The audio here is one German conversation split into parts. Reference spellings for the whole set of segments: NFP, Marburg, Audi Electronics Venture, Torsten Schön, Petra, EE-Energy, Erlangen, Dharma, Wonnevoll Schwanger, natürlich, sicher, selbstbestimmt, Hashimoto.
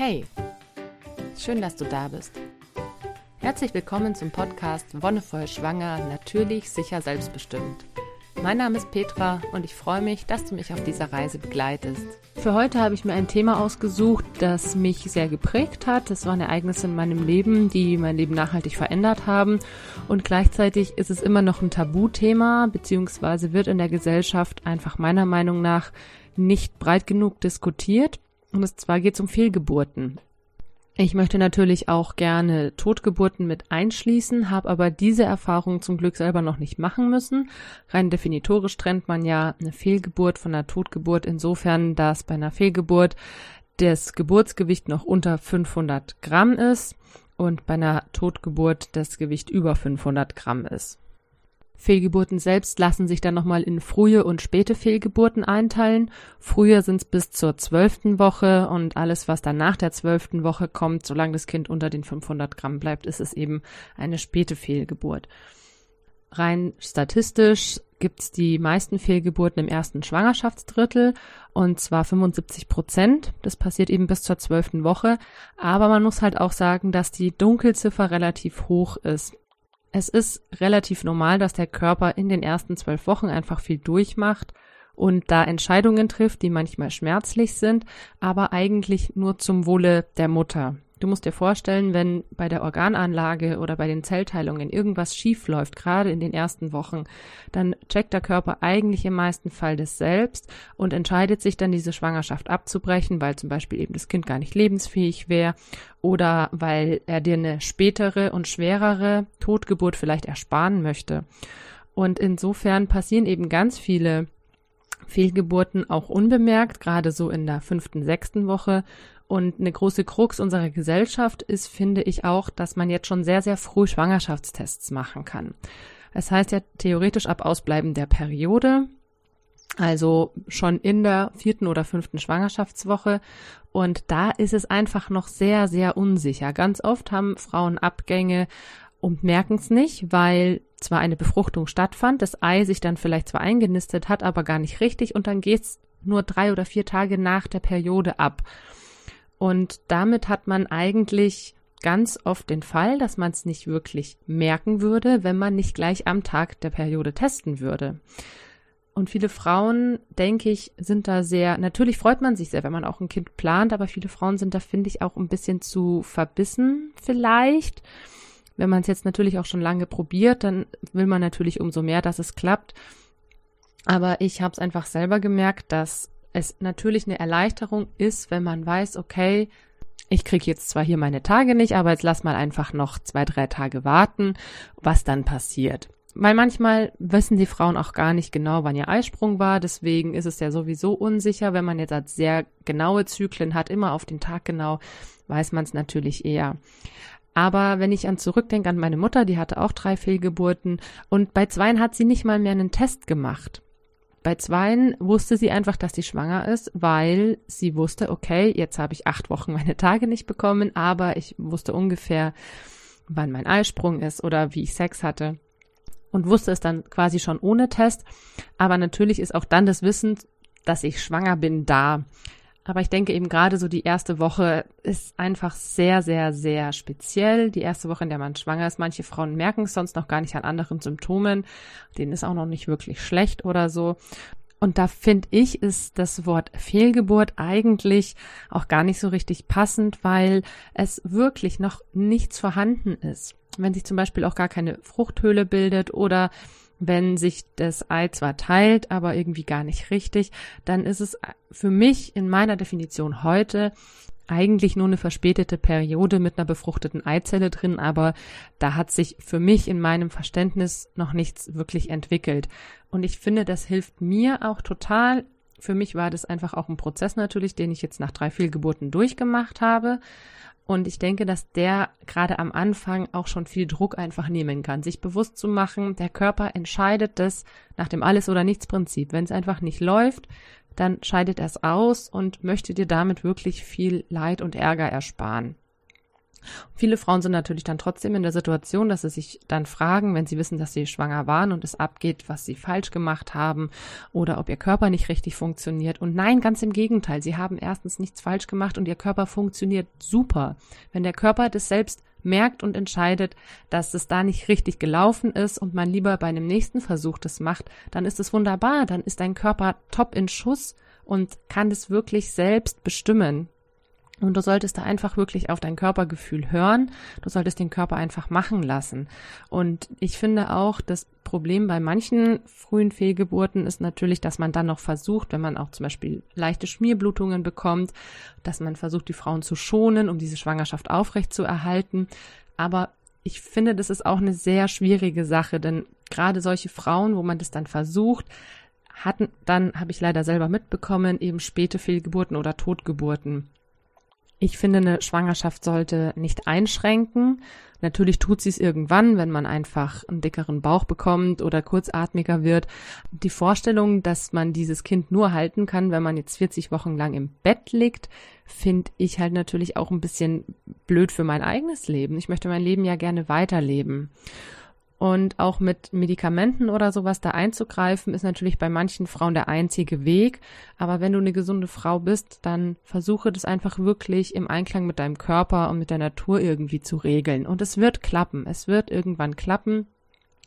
Hey, schön, dass du da bist. Herzlich willkommen zum Podcast Wonnevoll Schwanger, natürlich, sicher, selbstbestimmt. Mein Name ist Petra und ich freue mich, dass du mich auf dieser Reise begleitest. Für heute habe ich mir ein Thema ausgesucht, das mich sehr geprägt hat. Das waren Ereignisse in meinem Leben, die mein Leben nachhaltig verändert haben. Und gleichzeitig ist es immer noch ein Tabuthema, beziehungsweise wird in der Gesellschaft einfach meiner Meinung nach nicht breit genug diskutiert. Und zwar geht es um Fehlgeburten. Ich möchte natürlich auch gerne Totgeburten mit einschließen, habe aber diese Erfahrung zum Glück selber noch nicht machen müssen. Rein definitorisch trennt man ja eine Fehlgeburt von einer Totgeburt insofern, dass bei einer Fehlgeburt das Geburtsgewicht noch unter 500 Gramm ist und bei einer Totgeburt das Gewicht über 500 Gramm ist. Fehlgeburten selbst lassen sich dann nochmal in frühe und späte Fehlgeburten einteilen. Früher sind es bis zur 12. Woche und alles, was dann nach der 12. Woche kommt, solange das Kind unter den 500 Gramm bleibt, ist es eben eine späte Fehlgeburt. Rein statistisch gibt es die meisten Fehlgeburten im ersten Schwangerschaftsdrittel und zwar 75%. Das passiert eben bis zur 12. Woche, aber man muss halt auch sagen, dass die Dunkelziffer relativ hoch ist. Es ist relativ normal, dass der Körper in den ersten 12 Wochen einfach viel durchmacht und da Entscheidungen trifft, die manchmal schmerzlich sind, aber eigentlich nur zum Wohle der Mutter. Du musst dir vorstellen, wenn bei der Organanlage oder bei den Zellteilungen irgendwas schief läuft, gerade in den ersten Wochen, dann checkt der Körper eigentlich im meisten Fall das selbst und entscheidet sich dann, diese Schwangerschaft abzubrechen, weil zum Beispiel eben das Kind gar nicht lebensfähig wäre oder weil er dir eine spätere und schwerere Totgeburt vielleicht ersparen möchte. Und insofern passieren eben ganz viele Fehlgeburten auch unbemerkt, gerade so in der 5., 6. Woche. Und eine große Krux unserer Gesellschaft ist, finde ich auch, dass man jetzt schon sehr, sehr früh Schwangerschaftstests machen kann. Das heißt ja theoretisch ab Ausbleiben der Periode, also schon in der 4. oder 5. Schwangerschaftswoche. Und da ist es einfach noch sehr, sehr unsicher. Ganz oft haben Frauen Abgänge und merken es nicht, weil zwar eine Befruchtung stattfand, das Ei sich dann vielleicht zwar eingenistet hat, aber gar nicht richtig. Und dann geht es nur 3 oder 4 Tage nach der Periode ab. Und damit hat man eigentlich ganz oft den Fall, dass man es nicht wirklich merken würde, wenn man nicht gleich am Tag der Periode testen würde. Und viele Frauen, denke ich, sind da sehr, natürlich freut man sich sehr, wenn man auch ein Kind plant, aber viele Frauen sind da, finde ich, auch ein bisschen zu verbissen vielleicht. Wenn man es jetzt natürlich auch schon lange probiert, dann will man natürlich umso mehr, dass es klappt. Aber ich habe es einfach selber gemerkt, dass es natürlich eine Erleichterung ist, wenn man weiß, okay, ich kriege jetzt zwar hier meine Tage nicht, aber jetzt lass mal einfach noch 2, 3 Tage warten, was dann passiert. Weil manchmal wissen die Frauen auch gar nicht genau, wann ihr Eisprung war, deswegen ist es ja sowieso unsicher. Wenn man jetzt sehr genaue Zyklen hat, immer auf den Tag genau, weiß man es natürlich eher. Aber wenn ich zurückdenke an meine Mutter, die hatte auch 3 Fehlgeburten und bei 2 hat sie nicht mal mehr einen Test gemacht. Bei 2 wusste sie einfach, dass sie schwanger ist, weil sie wusste, okay, jetzt habe ich 8 Wochen meine Tage nicht bekommen, aber ich wusste ungefähr, wann mein Eisprung ist oder wie ich Sex hatte und wusste es dann quasi schon ohne Test. Aber natürlich ist auch dann das Wissen, dass ich schwanger bin, da. Aber ich denke eben gerade so die erste Woche ist einfach sehr, sehr, sehr speziell. Die erste Woche, in der man schwanger ist. Manche Frauen merken es sonst noch gar nicht an anderen Symptomen. Denen ist auch noch nicht wirklich schlecht oder so. Und da finde ich, ist das Wort Fehlgeburt eigentlich auch gar nicht so richtig passend, weil es wirklich noch nichts vorhanden ist. Wenn sich zum Beispiel auch gar keine Fruchthöhle bildet oder wenn sich das Ei zwar teilt, aber irgendwie gar nicht richtig, dann ist es für mich in meiner Definition heute eigentlich nur eine verspätete Periode mit einer befruchteten Eizelle drin, aber da hat sich für mich in meinem Verständnis noch nichts wirklich entwickelt. Und ich finde, das hilft mir auch total. Für mich war das einfach auch ein Prozess natürlich, den ich jetzt nach 3 Fehlgeburten durchgemacht habe. Und ich denke, dass der gerade am Anfang auch schon viel Druck einfach nehmen kann, sich bewusst zu machen, der Körper entscheidet das nach dem Alles-oder-nichts-Prinzip. Wenn es einfach nicht läuft, dann scheidet er es aus und möchte dir damit wirklich viel Leid und Ärger ersparen. Viele Frauen sind natürlich dann trotzdem in der Situation, dass sie sich dann fragen, wenn sie wissen, dass sie schwanger waren und es abgeht, was sie falsch gemacht haben oder ob ihr Körper nicht richtig funktioniert. Und nein, ganz im Gegenteil, sie haben erstens nichts falsch gemacht und ihr Körper funktioniert super. Wenn der Körper das selbst merkt und entscheidet, dass es da nicht richtig gelaufen ist und man lieber bei einem nächsten Versuch das macht, dann ist es wunderbar, dann ist dein Körper top in Schuss und kann das wirklich selbst bestimmen. Und du solltest da einfach wirklich auf dein Körpergefühl hören, du solltest den Körper einfach machen lassen. Und ich finde auch, das Problem bei manchen frühen Fehlgeburten ist natürlich, dass man dann noch versucht, wenn man auch zum Beispiel leichte Schmierblutungen bekommt, dass man versucht, die Frauen zu schonen, um diese Schwangerschaft aufrechtzuerhalten. Aber ich finde, das ist auch eine sehr schwierige Sache, denn gerade solche Frauen, wo man das dann versucht, hatten dann, habe ich leider selber mitbekommen, eben späte Fehlgeburten oder Totgeburten. Ich finde, eine Schwangerschaft sollte nicht einschränken. Natürlich tut sie es irgendwann, wenn man einfach einen dickeren Bauch bekommt oder kurzatmiger wird. Die Vorstellung, dass man dieses Kind nur halten kann, wenn man jetzt 40 Wochen lang im Bett liegt, finde ich halt natürlich auch ein bisschen blöd für mein eigenes Leben. Ich möchte mein Leben ja gerne weiterleben. Und auch mit Medikamenten oder sowas da einzugreifen, ist natürlich bei manchen Frauen der einzige Weg. Aber wenn du eine gesunde Frau bist, dann versuche das einfach wirklich im Einklang mit deinem Körper und mit der Natur irgendwie zu regeln. Und es wird klappen. Es wird irgendwann klappen.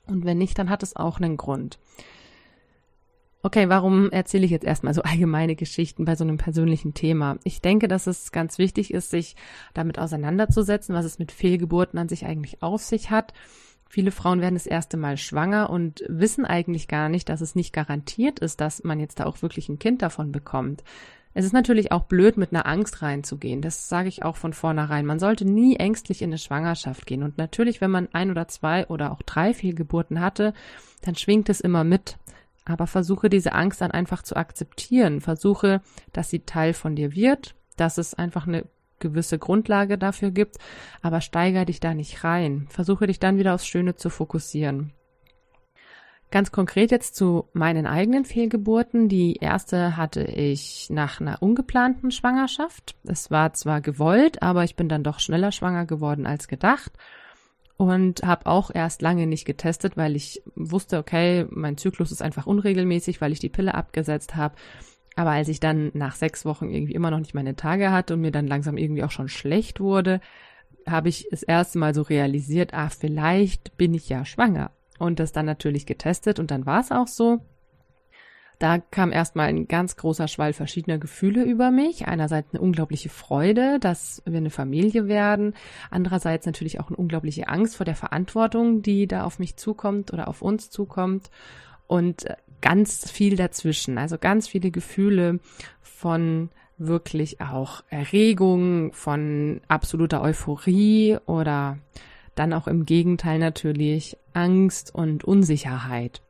Und wenn nicht, dann hat es auch einen Grund. Okay, warum erzähle ich jetzt erstmal so allgemeine Geschichten bei so einem persönlichen Thema? Ich denke, dass es ganz wichtig ist, sich damit auseinanderzusetzen, was es mit Fehlgeburten an sich eigentlich auf sich hat. Viele Frauen werden das erste Mal schwanger und wissen eigentlich gar nicht, dass es nicht garantiert ist, dass man jetzt da auch wirklich ein Kind davon bekommt. Es ist natürlich auch blöd, mit einer Angst reinzugehen. Das sage ich auch von vornherein. Man sollte nie ängstlich in eine Schwangerschaft gehen. Und natürlich, wenn man 1 oder 2 oder auch 3 Fehlgeburten hatte, dann schwingt es immer mit. Aber versuche diese Angst dann einfach zu akzeptieren. Versuche, dass sie Teil von dir wird, dass es einfach eine gewisse Grundlage dafür gibt, aber steigere dich da nicht rein. Versuche dich dann wieder aufs Schöne zu fokussieren. Ganz konkret jetzt zu meinen eigenen Fehlgeburten. Die erste hatte ich nach einer ungeplanten Schwangerschaft. Es war zwar gewollt, aber ich bin dann doch schneller schwanger geworden als gedacht und habe auch erst lange nicht getestet, weil ich wusste, okay, mein Zyklus ist einfach unregelmäßig, weil ich die Pille abgesetzt habe. Aber als ich dann nach 6 Wochen irgendwie immer noch nicht meine Tage hatte und mir dann langsam irgendwie auch schon schlecht wurde, habe ich das erste Mal so realisiert, vielleicht bin ich ja schwanger. Und das dann natürlich getestet und dann war es auch so. Da kam erstmal ein ganz großer Schwall verschiedener Gefühle über mich. Einerseits eine unglaubliche Freude, dass wir eine Familie werden. Andererseits natürlich auch eine unglaubliche Angst vor der Verantwortung, die da auf mich zukommt oder auf uns zukommt. Und ganz viel dazwischen, also ganz viele Gefühle von wirklich auch Erregung, von absoluter Euphorie oder dann auch im Gegenteil natürlich Angst und Unsicherheit.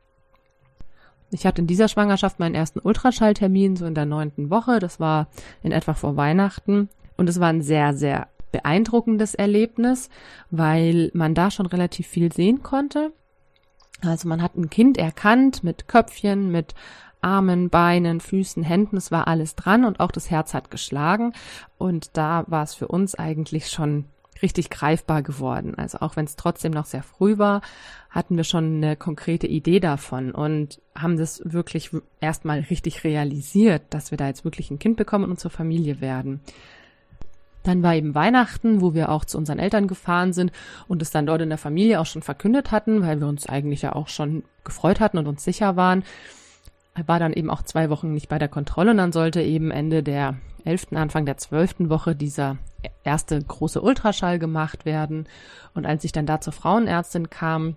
Ich hatte in dieser Schwangerschaft meinen ersten Ultraschalltermin, so in der 9. Woche, das war in etwa vor Weihnachten und es war ein sehr, sehr beeindruckendes Erlebnis, weil man da schon relativ viel sehen konnte. Also man hat ein Kind erkannt mit Köpfchen, mit Armen, Beinen, Füßen, Händen, es war alles dran und auch das Herz hat geschlagen und da war es für uns eigentlich schon richtig greifbar geworden. Also auch wenn es trotzdem noch sehr früh war, hatten wir schon eine konkrete Idee davon und haben das wirklich erstmal richtig realisiert, dass wir da jetzt wirklich ein Kind bekommen und zur Familie werden. Dann war eben Weihnachten, wo wir auch zu unseren Eltern gefahren sind und es dann dort in der Familie auch schon verkündet hatten, weil wir uns eigentlich ja auch schon gefreut hatten und uns sicher waren. Er war dann eben auch 2 Wochen nicht bei der Kontrolle und dann sollte eben Ende der 11., Anfang der 12. Woche dieser erste große Ultraschall gemacht werden. Und als ich dann da zur Frauenärztin kam,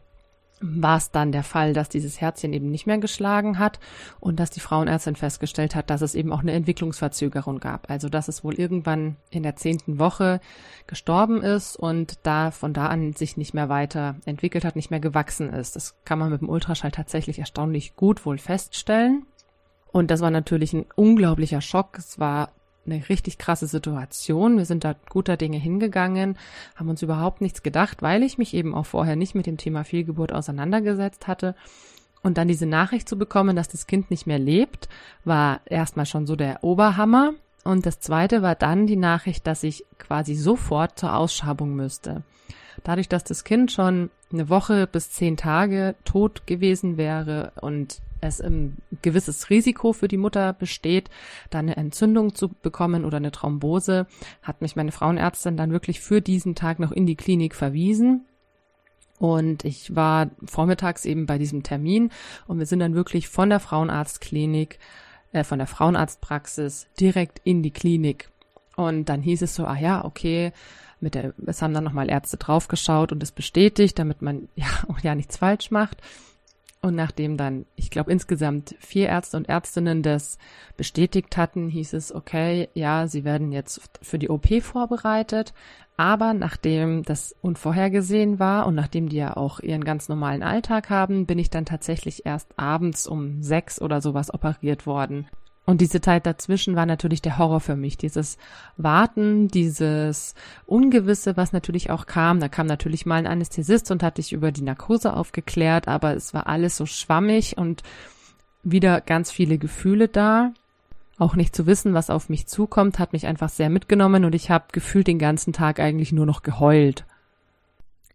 war es dann der Fall, dass dieses Herzchen eben nicht mehr geschlagen hat und dass die Frauenärztin festgestellt hat, dass es eben auch eine Entwicklungsverzögerung gab. Also dass es wohl irgendwann in der 10. Woche gestorben ist und da von da an sich nicht mehr weiter entwickelt hat, nicht mehr gewachsen ist. Das kann man mit dem Ultraschall tatsächlich erstaunlich gut wohl feststellen. Und das war natürlich ein unglaublicher Schock. Es war eine richtig krasse Situation. Wir sind da guter Dinge hingegangen, haben uns überhaupt nichts gedacht, weil ich mich eben auch vorher nicht mit dem Thema Fehlgeburt auseinandergesetzt hatte. Und dann diese Nachricht zu bekommen, dass das Kind nicht mehr lebt, war erstmal schon so der Oberhammer. Und das Zweite war dann die Nachricht, dass ich quasi sofort zur Ausschabung müsste. Dadurch, dass das Kind schon eine Woche bis 10 Tage tot gewesen wäre und es ein gewisses Risiko für die Mutter besteht, da eine Entzündung zu bekommen oder eine Thrombose, hat mich meine Frauenärztin dann wirklich für diesen Tag noch in die Klinik verwiesen. Und ich war vormittags eben bei diesem Termin und wir sind dann wirklich von der Frauenarztklinik, von der Frauenarztpraxis direkt in die Klinik. Und dann hieß es so, ah ja, okay, es haben dann nochmal Ärzte draufgeschaut und es bestätigt, damit man ja auch ja nichts falsch macht. Und nachdem dann, ich glaube, insgesamt 4 Ärzte und Ärztinnen das bestätigt hatten, hieß es, okay, ja, sie werden jetzt für die OP vorbereitet. Aber nachdem das unvorhergesehen war und nachdem die ja auch ihren ganz normalen Alltag haben, bin ich dann tatsächlich erst abends um 6 oder sowas operiert worden. Und diese Zeit dazwischen war natürlich der Horror für mich, dieses Warten, dieses Ungewisse, was natürlich auch kam. Da kam natürlich mal ein Anästhesist und hat dich über die Narkose aufgeklärt, aber es war alles so schwammig und wieder ganz viele Gefühle da. Auch nicht zu wissen, was auf mich zukommt, hat mich einfach sehr mitgenommen und ich habe gefühlt den ganzen Tag eigentlich nur noch geheult.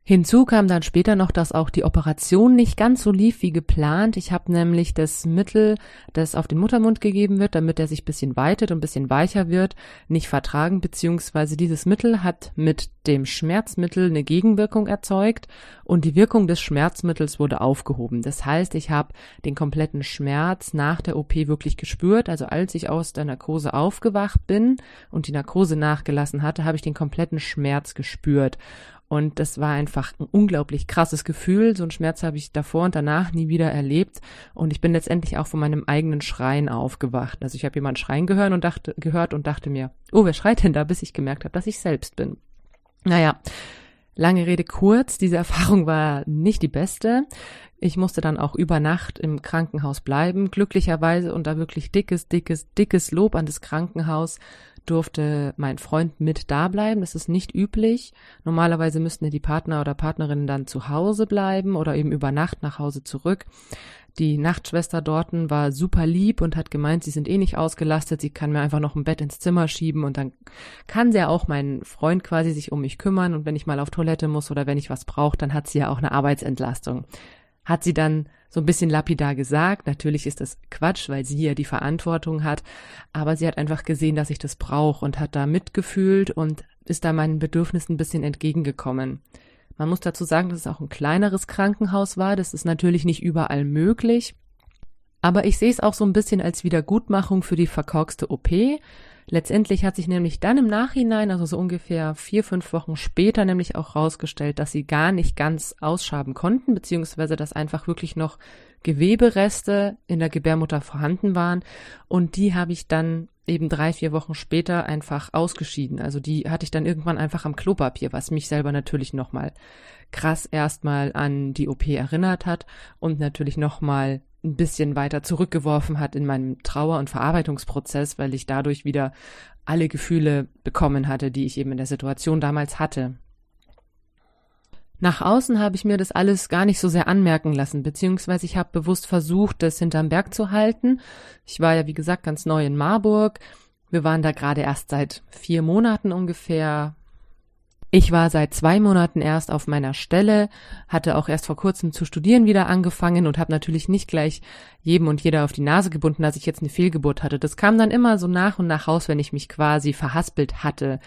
Hinzu kam dann später noch, dass auch die Operation nicht ganz so lief wie geplant. Ich habe nämlich das Mittel, das auf den Muttermund gegeben wird, damit er sich ein bisschen weitet und ein bisschen weicher wird, nicht vertragen, beziehungsweise dieses Mittel hat mit dem Schmerzmittel eine Gegenwirkung erzeugt und die Wirkung des Schmerzmittels wurde aufgehoben. Das heißt, ich habe den kompletten Schmerz nach der OP wirklich gespürt. Also als ich aus der Narkose aufgewacht bin und die Narkose nachgelassen hatte, habe ich den kompletten Schmerz gespürt. Und das war einfach ein unglaublich krasses Gefühl. So einen Schmerz habe ich davor und danach nie wieder erlebt. Und ich bin letztendlich auch von meinem eigenen Schreien aufgewacht. Also ich habe jemanden schreien gehört und dachte mir, oh, wer schreit denn da, bis ich gemerkt habe, dass ich selbst bin. Naja, lange Rede kurz, diese Erfahrung war nicht die beste. Ich musste dann auch über Nacht im Krankenhaus bleiben. Glücklicherweise, und da wirklich dickes, dickes, dickes Lob an das Krankenhaus, durfte mein Freund mit da bleiben. Das ist nicht üblich. Normalerweise müssten ja die Partner oder Partnerinnen dann zu Hause bleiben oder eben über Nacht nach Hause zurück. Die Nachtschwester dort war super lieb und hat gemeint, sie sind eh nicht ausgelastet, sie kann mir einfach noch ein Bett ins Zimmer schieben und dann kann sie ja auch meinen Freund quasi sich um mich kümmern und wenn ich mal auf Toilette muss oder wenn ich was brauche, dann hat sie ja auch eine Arbeitsentlastung. Hat sie dann so ein bisschen lapidar gesagt. Natürlich ist das Quatsch, weil sie ja die Verantwortung hat, aber sie hat einfach gesehen, dass ich das brauche und hat da mitgefühlt und ist da meinen Bedürfnissen ein bisschen entgegengekommen. Man muss dazu sagen, dass es auch ein kleineres Krankenhaus war. Das ist natürlich nicht überall möglich, aber ich sehe es auch so ein bisschen als Wiedergutmachung für die verkorkste OP. Letztendlich hat sich nämlich dann im Nachhinein, also so ungefähr 4-5 Wochen später, nämlich auch rausgestellt, dass sie gar nicht ganz ausschaben konnten, beziehungsweise dass einfach wirklich noch Gewebereste in der Gebärmutter vorhanden waren. und die habe ich dann eben 3-4 Wochen später einfach ausgeschieden. Also die hatte ich dann irgendwann einfach am Klopapier, was mich selber natürlich nochmal krass erstmal an die OP erinnert hat und natürlich nochmal ein bisschen weiter zurückgeworfen hat in meinem Trauer- und Verarbeitungsprozess, weil ich dadurch wieder alle Gefühle bekommen hatte, die ich eben in der Situation damals hatte. Nach außen habe ich mir das alles gar nicht so sehr anmerken lassen, beziehungsweise ich habe bewusst versucht, das hinterm Berg zu halten. Ich war ja, wie gesagt, ganz neu in Marburg. Wir waren da gerade erst seit 4 Monaten ungefähr. Ich war seit 2 Monaten erst auf meiner Stelle, hatte auch erst vor kurzem zu studieren wieder angefangen und habe natürlich nicht gleich jedem und jeder auf die Nase gebunden, dass ich jetzt eine Fehlgeburt hatte. Das kam dann immer so nach und nach raus, wenn ich mich quasi verhaspelt hatte.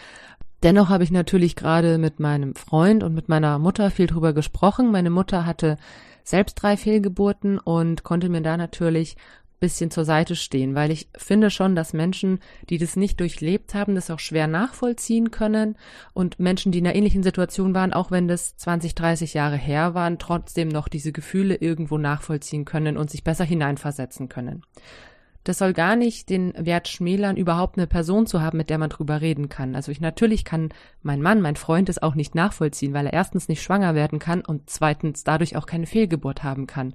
Dennoch habe ich natürlich gerade mit meinem Freund und mit meiner Mutter viel drüber gesprochen. Meine Mutter hatte selbst 3 Fehlgeburten und konnte mir da natürlich bisschen zur Seite stehen, weil ich finde schon, dass Menschen, die das nicht durchlebt haben, das auch schwer nachvollziehen können und Menschen, die in einer ähnlichen Situation waren, auch wenn das 20, 30 Jahre her waren, trotzdem noch diese Gefühle irgendwo nachvollziehen können und sich besser hineinversetzen können. Das soll gar nicht den Wert schmälern, überhaupt eine Person zu haben, mit der man drüber reden kann. Also natürlich kann mein Mann, mein Freund, das auch nicht nachvollziehen, weil er erstens nicht schwanger werden kann und zweitens dadurch auch keine Fehlgeburt haben kann.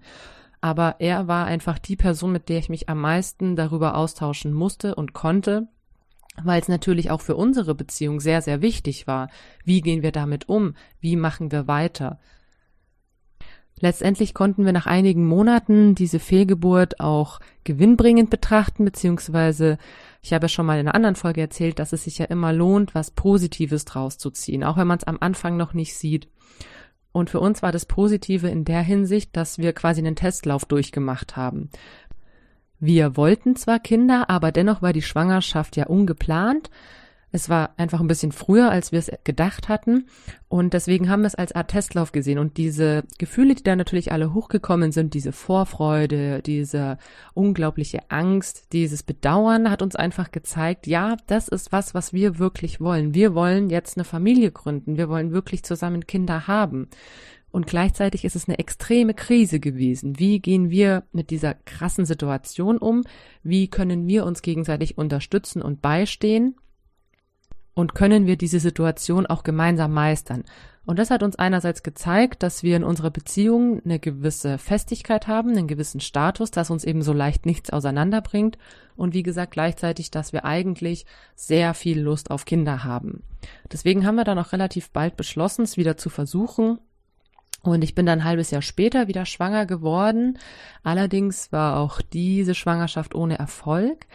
Aber er war einfach die Person, mit der ich mich am meisten darüber austauschen musste und konnte, weil es natürlich auch für unsere Beziehung sehr, sehr wichtig war. Wie gehen wir damit um? Wie machen wir weiter? Letztendlich konnten wir nach einigen Monaten diese Fehlgeburt auch gewinnbringend betrachten, beziehungsweise Ich habe ja schon mal in einer anderen Folge erzählt, dass es sich ja immer lohnt, was Positives draus zu ziehen, auch wenn man es am Anfang noch nicht sieht. Und für uns war das Positive in der Hinsicht, dass wir quasi einen Testlauf durchgemacht haben. Wir wollten zwar Kinder, aber dennoch war die Schwangerschaft ja ungeplant. Es war einfach ein bisschen früher, als wir es gedacht hatten, und deswegen haben wir es als Art Testlauf gesehen. Und diese Gefühle, die da natürlich alle hochgekommen sind, diese Vorfreude, diese unglaubliche Angst, dieses Bedauern, hat uns einfach gezeigt, ja, das ist was wir wirklich wollen. Wir wollen jetzt eine Familie gründen, wir wollen wirklich zusammen Kinder haben. Und gleichzeitig ist es eine extreme Krise gewesen. Wie gehen wir mit dieser krassen Situation um? Wie können wir uns gegenseitig unterstützen und beistehen? Und können wir diese Situation auch gemeinsam meistern? Und das hat uns einerseits gezeigt, dass wir in unserer Beziehung eine gewisse Festigkeit haben, einen gewissen Status, dass uns eben so leicht nichts auseinanderbringt. Und wie gesagt, gleichzeitig, dass wir eigentlich sehr viel Lust auf Kinder haben. Deswegen haben wir dann auch relativ bald beschlossen, es wieder zu versuchen. Und ich bin dann ein halbes Jahr später wieder schwanger geworden. Allerdings war auch diese Schwangerschaft ohne Erfolg.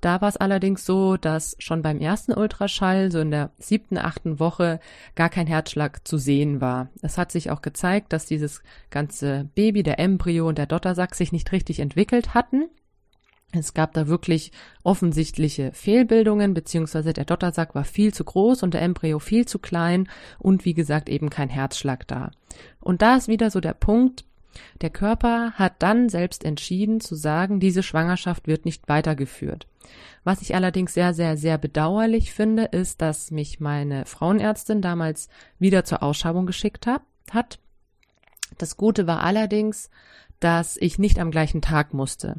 Da war es allerdings so, dass schon beim ersten Ultraschall, so in der 7., 8. Woche, gar kein Herzschlag zu sehen war. Es hat sich auch gezeigt, dass dieses ganze Baby, der Embryo und der Dottersack sich nicht richtig entwickelt hatten. Es gab da wirklich offensichtliche Fehlbildungen, beziehungsweise der Dottersack war viel zu groß und der Embryo viel zu klein und wie gesagt eben kein Herzschlag da. Und da ist wieder so der Punkt, der Körper hat dann selbst entschieden zu sagen, diese Schwangerschaft wird nicht weitergeführt. Was ich allerdings sehr, sehr, sehr bedauerlich finde, ist, dass mich meine Frauenärztin damals wieder zur Ausschabung geschickt hat. Das Gute war allerdings, dass ich nicht am gleichen Tag musste.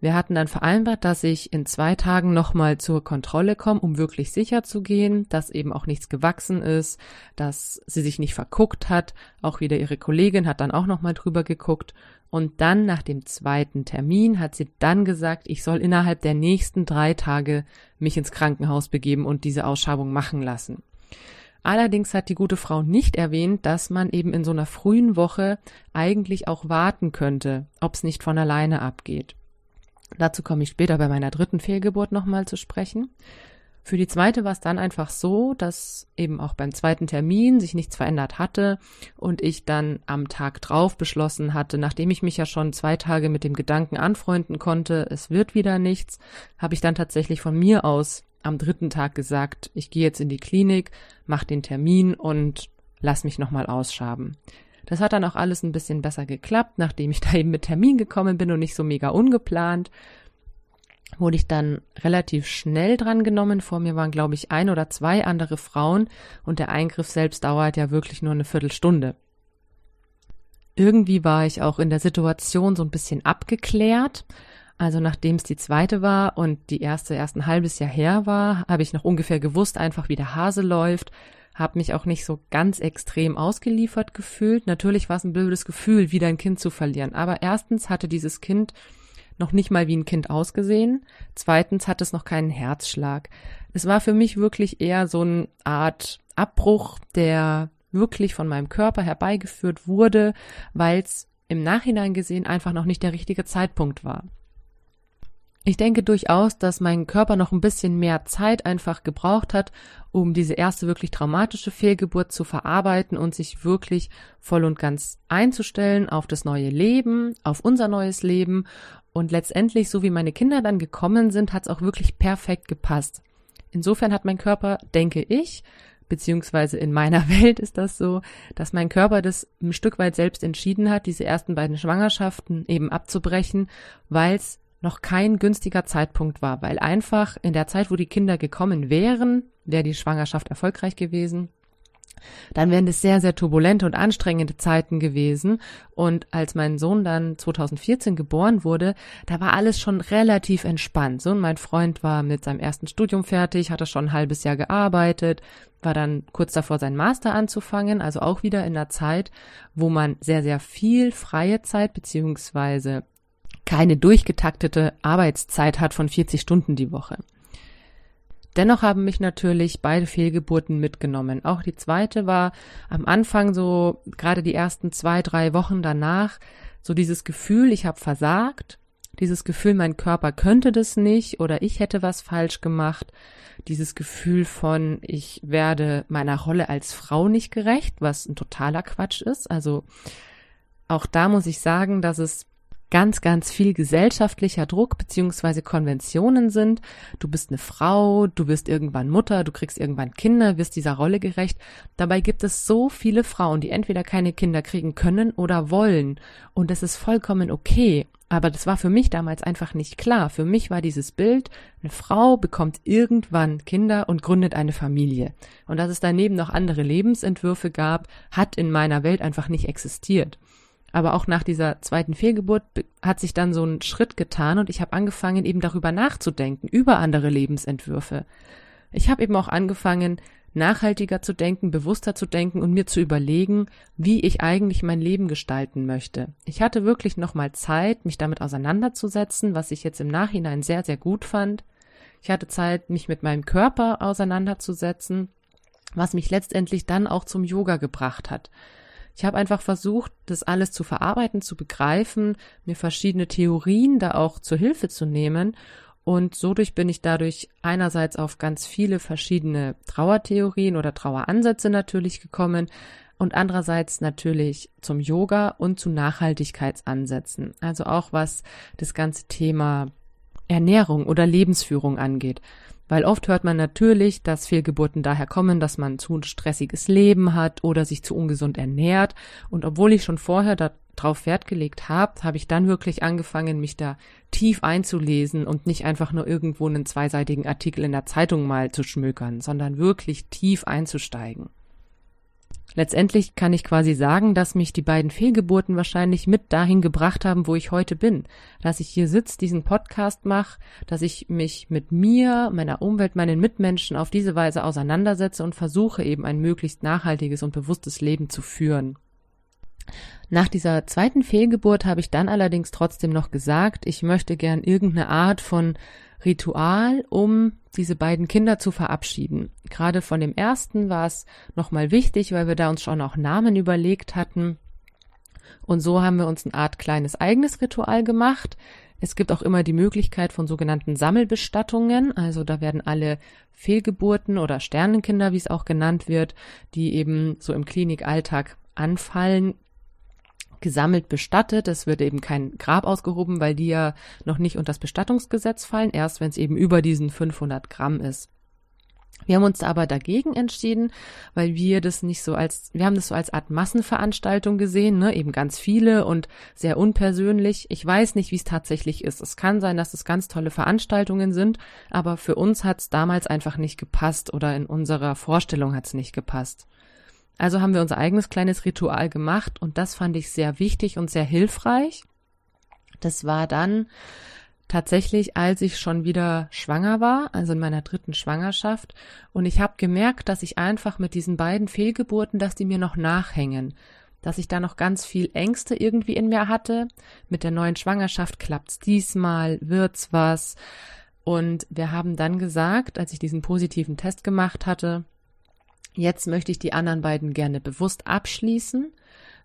Wir hatten dann vereinbart, dass ich in 2 Tagen nochmal zur Kontrolle komme, um wirklich sicher zu gehen, dass eben auch nichts gewachsen ist, dass sie sich nicht verguckt hat. Auch wieder ihre Kollegin hat dann auch nochmal drüber geguckt. Und dann nach dem 2. Termin hat sie dann gesagt, ich soll innerhalb der nächsten 3 Tage mich ins Krankenhaus begeben und diese Ausschabung machen lassen. Allerdings hat die gute Frau nicht erwähnt, dass man eben in so einer frühen Woche eigentlich auch warten könnte, ob es nicht von alleine abgeht. Dazu komme ich später bei meiner 3. Fehlgeburt nochmal zu sprechen. Für die 2. war es dann einfach so, dass eben auch beim 2. Termin sich nichts verändert hatte und ich dann am Tag drauf beschlossen hatte, nachdem ich mich ja schon 2 Tage mit dem Gedanken anfreunden konnte, es wird wieder nichts, habe ich dann tatsächlich von mir aus am 3. Tag gesagt, ich gehe jetzt in die Klinik, mache den Termin und lass mich nochmal ausschaben. Das hat dann auch alles ein bisschen besser geklappt, nachdem ich da eben mit Termin gekommen bin und nicht so mega ungeplant, wurde ich dann relativ schnell dran genommen. Vor mir waren, glaube ich, 1 oder 2 andere Frauen und der Eingriff selbst dauert ja wirklich nur eine Viertelstunde. Irgendwie war ich auch in der Situation so ein bisschen abgeklärt. Also nachdem es die 2. war und die 1. erst ein halbes Jahr her war, habe ich noch ungefähr gewusst, einfach wie der Hase läuft, habe mich auch nicht so ganz extrem ausgeliefert gefühlt. Natürlich war es ein blödes Gefühl, wieder ein Kind zu verlieren. Aber erstens hatte dieses Kind noch nicht mal wie ein Kind ausgesehen. 2. hatte es noch keinen Herzschlag. Es war für mich wirklich eher so eine Art Abbruch, der wirklich von meinem Körper herbeigeführt wurde, weil es im Nachhinein gesehen einfach noch nicht der richtige Zeitpunkt war. Ich denke durchaus, dass mein Körper noch ein bisschen mehr Zeit einfach gebraucht hat, um diese erste wirklich traumatische Fehlgeburt zu verarbeiten und sich wirklich voll und ganz einzustellen auf das neue Leben, auf unser neues Leben. Und letztendlich, so wie meine Kinder dann gekommen sind, hat es auch wirklich perfekt gepasst. Insofern hat mein Körper, denke ich, beziehungsweise in meiner Welt ist das so, dass mein Körper das ein Stück weit selbst entschieden hat, diese ersten 2 Schwangerschaften eben abzubrechen, weil es noch kein günstiger Zeitpunkt war, weil einfach in der Zeit, wo die Kinder gekommen wären, wäre die Schwangerschaft erfolgreich gewesen, dann wären das sehr, sehr turbulente und anstrengende Zeiten gewesen. Und als mein Sohn dann 2014 geboren wurde, da war alles schon relativ entspannt. So, und mein Freund war mit seinem ersten Studium fertig, hatte schon ein halbes Jahr gearbeitet, war dann kurz davor, seinen Master anzufangen, also auch wieder in der Zeit, wo man sehr, sehr viel freie Zeit beziehungsweise keine durchgetaktete Arbeitszeit hat von 40 Stunden die Woche. Dennoch haben mich natürlich beide Fehlgeburten mitgenommen. Auch die 2. war am Anfang so, gerade die ersten 2, 3 Wochen danach, so dieses Gefühl, ich habe versagt. dieses Gefühl, mein Körper könnte das nicht oder ich hätte was falsch gemacht, dieses Gefühl von, ich werde meiner Rolle als Frau nicht gerecht, was ein totaler Quatsch ist. Also auch da muss ich sagen, dass es ganz, ganz viel gesellschaftlicher Druck beziehungsweise Konventionen sind. Du bist eine Frau, du wirst irgendwann Mutter, du kriegst irgendwann Kinder, wirst dieser Rolle gerecht. Dabei gibt es so viele Frauen, die entweder keine Kinder kriegen können oder wollen. Und das ist vollkommen okay. Aber das war für mich damals einfach nicht klar. Für mich war dieses Bild, eine Frau bekommt irgendwann Kinder und gründet eine Familie. Und dass es daneben noch andere Lebensentwürfe gab, hat in meiner Welt einfach nicht existiert. Aber auch nach dieser zweiten Fehlgeburt hat sich dann so ein Schritt getan und ich habe angefangen, eben darüber nachzudenken, über andere Lebensentwürfe. Ich habe eben auch angefangen, nachhaltiger zu denken, bewusster zu denken und mir zu überlegen, wie ich eigentlich mein Leben gestalten möchte. Ich hatte wirklich nochmal Zeit, mich damit auseinanderzusetzen, was ich jetzt im Nachhinein sehr, sehr gut fand. Ich hatte Zeit, mich mit meinem Körper auseinanderzusetzen, was mich letztendlich dann auch zum Yoga gebracht hat. Ich habe einfach versucht, das alles zu verarbeiten, zu begreifen, mir verschiedene Theorien da auch zur Hilfe zu nehmen und bin ich dadurch einerseits auf ganz viele verschiedene Trauertheorien oder Traueransätze natürlich gekommen und andererseits natürlich zum Yoga und zu Nachhaltigkeitsansätzen, also auch was das ganze Thema Ernährung oder Lebensführung angeht. Weil oft hört man natürlich, dass Fehlgeburten daher kommen, dass man zu ein stressiges Leben hat oder sich zu ungesund ernährt. Und obwohl ich schon vorher darauf Wert gelegt habe, habe ich dann wirklich angefangen, mich da tief einzulesen und nicht einfach nur irgendwo einen zweiseitigen Artikel in der Zeitung mal zu schmökern, sondern wirklich tief einzusteigen. Letztendlich kann ich quasi sagen, dass mich die beiden Fehlgeburten wahrscheinlich mit dahin gebracht haben, wo ich heute bin. Dass ich hier sitze, diesen Podcast mache, dass ich mich mit mir, meiner Umwelt, meinen Mitmenschen auf diese Weise auseinandersetze und versuche eben ein möglichst nachhaltiges und bewusstes Leben zu führen. Nach dieser zweiten Fehlgeburt habe ich dann allerdings trotzdem noch gesagt, ich möchte gern irgendeine Art von Ritual, um diese beiden Kinder zu verabschieden. Gerade von dem ersten war es nochmal wichtig, weil wir da uns schon auch Namen überlegt hatten. Und so haben wir uns eine Art kleines eigenes Ritual gemacht. Es gibt auch immer die Möglichkeit von sogenannten Sammelbestattungen. Also da werden alle Fehlgeburten oder Sternenkinder, wie es auch genannt wird, die eben so im Klinikalltag anfallen, gesammelt bestattet. Es wird eben kein Grab ausgehoben, weil die ja noch nicht unter das Bestattungsgesetz fallen, erst wenn es eben über diesen 500 Gramm ist. Wir haben uns aber dagegen entschieden, weil wir haben das so als Art Massenveranstaltung gesehen, ne? Eben ganz viele und sehr unpersönlich. Ich weiß nicht, wie es tatsächlich ist. Es kann sein, dass es ganz tolle Veranstaltungen sind, aber für uns hat es damals einfach nicht gepasst oder in unserer Vorstellung hat es nicht gepasst. Also haben wir unser eigenes kleines Ritual gemacht und das fand ich sehr wichtig und sehr hilfreich. Das war dann tatsächlich, als ich schon wieder schwanger war, also in meiner dritten Schwangerschaft. Und ich habe gemerkt, dass ich einfach mit diesen beiden Fehlgeburten, dass die mir noch nachhängen, dass ich da noch ganz viel Ängste irgendwie in mir hatte. Mit der neuen Schwangerschaft klappt's diesmal, wird's was. Und wir haben dann gesagt, als ich diesen positiven Test gemacht hatte, jetzt möchte ich die anderen beiden gerne bewusst abschließen,